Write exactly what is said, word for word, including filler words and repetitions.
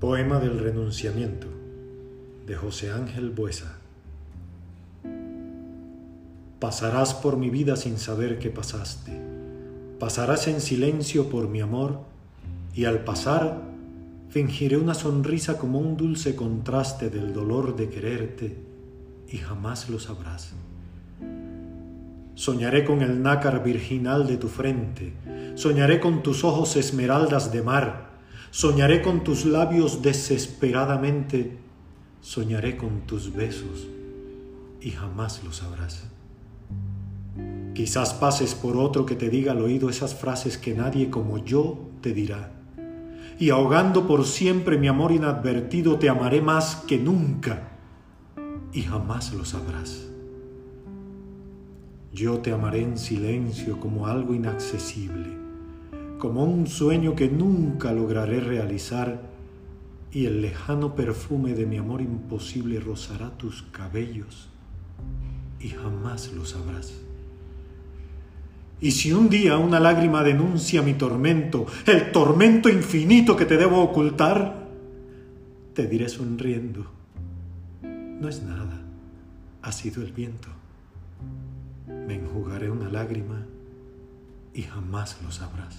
Poema del renunciamiento, de José Ángel Buesa. Pasarás por mi vida sin saber que pasaste. Pasarás en silencio por mi amor, y al pasar, fingiré una sonrisa como un dulce contraste del dolor de quererte, y jamás lo sabrás. Soñaré con el nácar virginal de tu frente, soñaré con tus ojos esmeraldas de mar, soñaré con tus labios desesperadamente, soñaré con tus besos y jamás lo sabrás. Quizás pases por otro que te diga al oído esas frases que nadie como yo te dirá. Y ahogando por siempre mi amor inadvertido, te amaré más que nunca y jamás lo sabrás. Yo te amaré en silencio como algo inaccesible, como un sueño que nunca lograré realizar, y el lejano perfume de mi amor imposible rozará tus cabellos y jamás lo sabrás. Y si un día una lágrima denuncia mi tormento, el tormento infinito que te debo ocultar, te diré sonriendo: no es nada, ha sido el viento. Me enjugaré una lágrima y jamás lo sabrás.